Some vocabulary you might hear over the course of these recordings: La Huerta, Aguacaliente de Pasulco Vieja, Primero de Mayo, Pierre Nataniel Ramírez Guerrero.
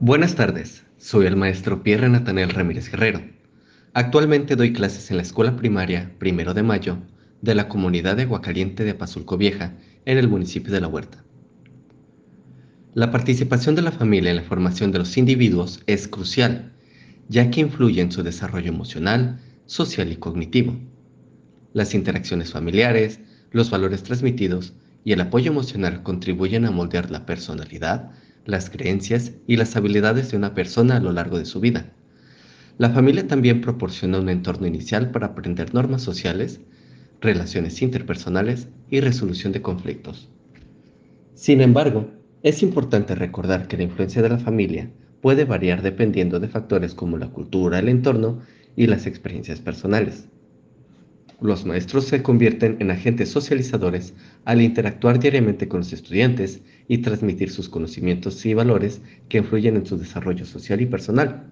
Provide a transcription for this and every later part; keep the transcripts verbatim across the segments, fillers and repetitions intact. Buenas tardes, soy el maestro Pierre Nataniel Ramírez Guerrero. Actualmente doy clases en la escuela primaria Primero de Mayo de la comunidad de Aguacaliente de Pasulco Vieja en el municipio de La Huerta. La participación de la familia en la formación de los individuos es crucial, ya que influye en su desarrollo emocional, social y cognitivo. Las interacciones familiares, los valores transmitidos y el apoyo emocional contribuyen a moldear la personalidad, las creencias y las habilidades de una persona a lo largo de su vida. La familia también proporciona un entorno inicial para aprender normas sociales, relaciones interpersonales y resolución de conflictos. Sin embargo, es importante recordar que la influencia de la familia puede variar dependiendo de factores como la cultura, el entorno y las experiencias personales. Los maestros se convierten en agentes socializadores al interactuar diariamente con los estudiantes y transmitir sus conocimientos y valores que influyen en su desarrollo social y personal.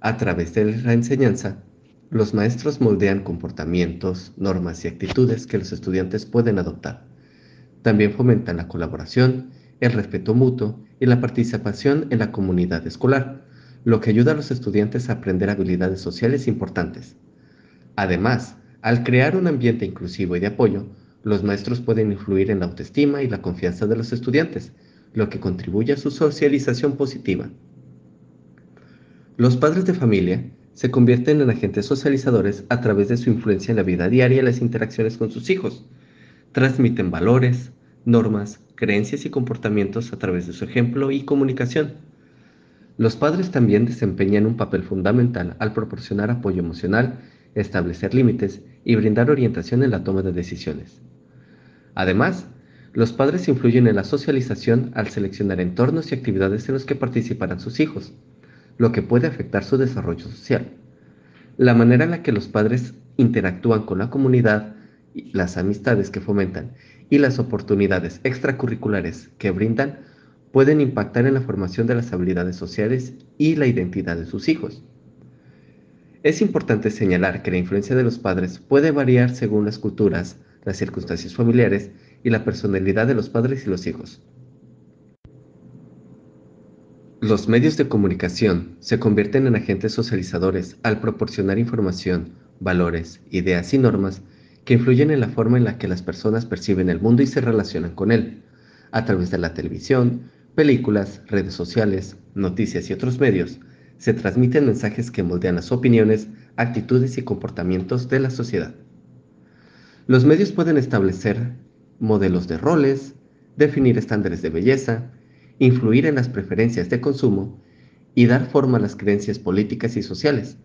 A través de la enseñanza, los maestros moldean comportamientos, normas y actitudes que los estudiantes pueden adoptar. También fomentan la colaboración, el respeto mutuo y la participación en la comunidad escolar, lo que ayuda a los estudiantes a aprender habilidades sociales importantes. Además, al crear un ambiente inclusivo y de apoyo, los maestros pueden influir en la autoestima y la confianza de los estudiantes, lo que contribuye a su socialización positiva. Los padres de familia se convierten en agentes socializadores a través de su influencia en la vida diaria y las interacciones con sus hijos. Transmiten valores, normas, creencias y comportamientos a través de su ejemplo y comunicación. Los padres también desempeñan un papel fundamental al proporcionar apoyo emocional, establecer límites y brindar orientación en la toma de decisiones. Además, los padres influyen en la socialización al seleccionar entornos y actividades en los que participarán sus hijos, lo que puede afectar su desarrollo social. La manera en la que los padres interactúan con la comunidad, las amistades que fomentan y las oportunidades extracurriculares que brindan pueden impactar en la formación de las habilidades sociales y la identidad de sus hijos. Es importante señalar que la influencia de los padres puede variar según las culturas, las circunstancias familiares y la personalidad de los padres y los hijos. Los medios de comunicación se convierten en agentes socializadores al proporcionar información, valores, ideas y normas que influyen en la forma en la que las personas perciben el mundo y se relacionan con él, a través de la televisión, películas, redes sociales, noticias y otros medios. Se transmiten mensajes que moldean las opiniones, actitudes y comportamientos de la sociedad. Los medios pueden establecer modelos de roles, definir estándares de belleza, influir en las preferencias de consumo y dar forma a las creencias políticas y sociales.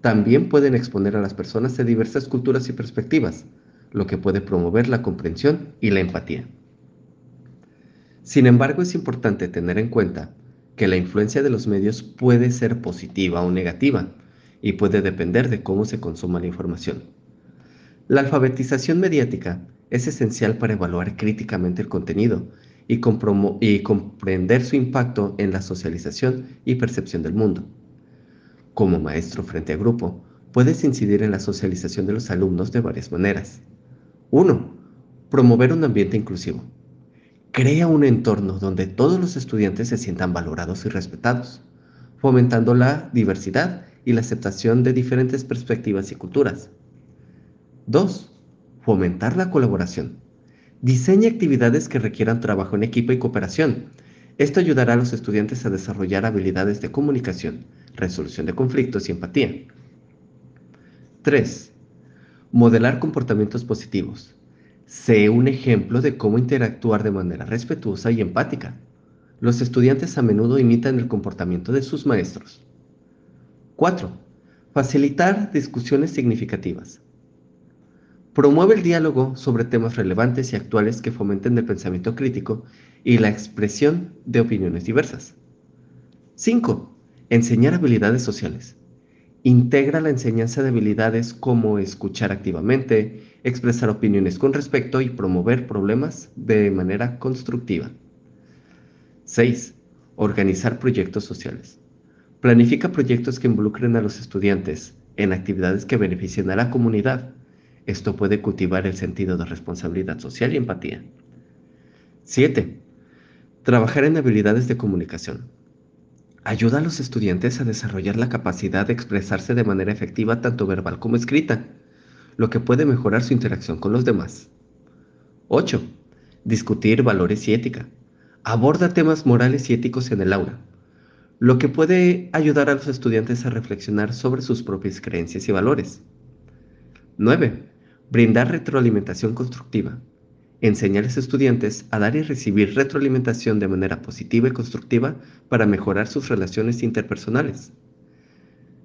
También pueden exponer a las personas de diversas culturas y perspectivas, lo que puede promover la comprensión y la empatía. Sin embargo, es importante tener en cuenta que la influencia de los medios puede ser positiva o negativa y puede depender de cómo se consuma la información. La alfabetización mediática es esencial para evaluar críticamente el contenido y, y comprender su impacto en la socialización y percepción del mundo. Como maestro frente a grupo, puedes incidir en la socialización de los alumnos de varias maneras. uno. Promover un ambiente inclusivo. Crea un entorno donde todos los estudiantes se sientan valorados y respetados, fomentando la diversidad y la aceptación de diferentes perspectivas y culturas. dos. Fomentar la colaboración. Diseña actividades que requieran trabajo en equipo y cooperación. Esto ayudará a los estudiantes a desarrollar habilidades de comunicación, resolución de conflictos y empatía. tres. Modelar comportamientos positivos. Sé un ejemplo de cómo interactuar de manera respetuosa y empática. Los estudiantes a menudo imitan el comportamiento de sus maestros. cuatro. Facilitar discusiones significativas. Promueve el diálogo sobre temas relevantes y actuales que fomenten el pensamiento crítico y la expresión de opiniones diversas. cinco. Enseñar habilidades sociales. Integra la enseñanza de habilidades como escuchar activamente, expresar opiniones con respeto y promover problemas de manera constructiva. seis. Organizar proyectos sociales. Planifica proyectos que involucren a los estudiantes en actividades que beneficien a la comunidad. Esto puede cultivar el sentido de responsabilidad social y empatía. siete. Trabajar en habilidades de comunicación. Ayuda a los estudiantes a desarrollar la capacidad de expresarse de manera efectiva tanto verbal como escrita, lo que puede mejorar su interacción con los demás. ocho. Discutir valores y ética. Aborda temas morales y éticos en el aula, lo que puede ayudar a los estudiantes a reflexionar sobre sus propias creencias y valores. nueve. Brindar retroalimentación constructiva. Enseñar a los estudiantes a dar y recibir retroalimentación de manera positiva y constructiva para mejorar sus relaciones interpersonales.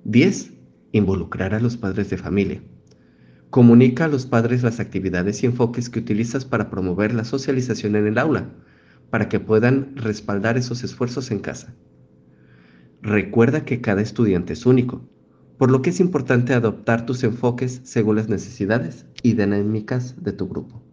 diez. Involucrar a los padres de familia. Comunica a los padres las actividades y enfoques que utilizas para promover la socialización en el aula, para que puedan respaldar esos esfuerzos en casa. Recuerda que cada estudiante es único, por lo que es importante adoptar tus enfoques según las necesidades y dinámicas de tu grupo.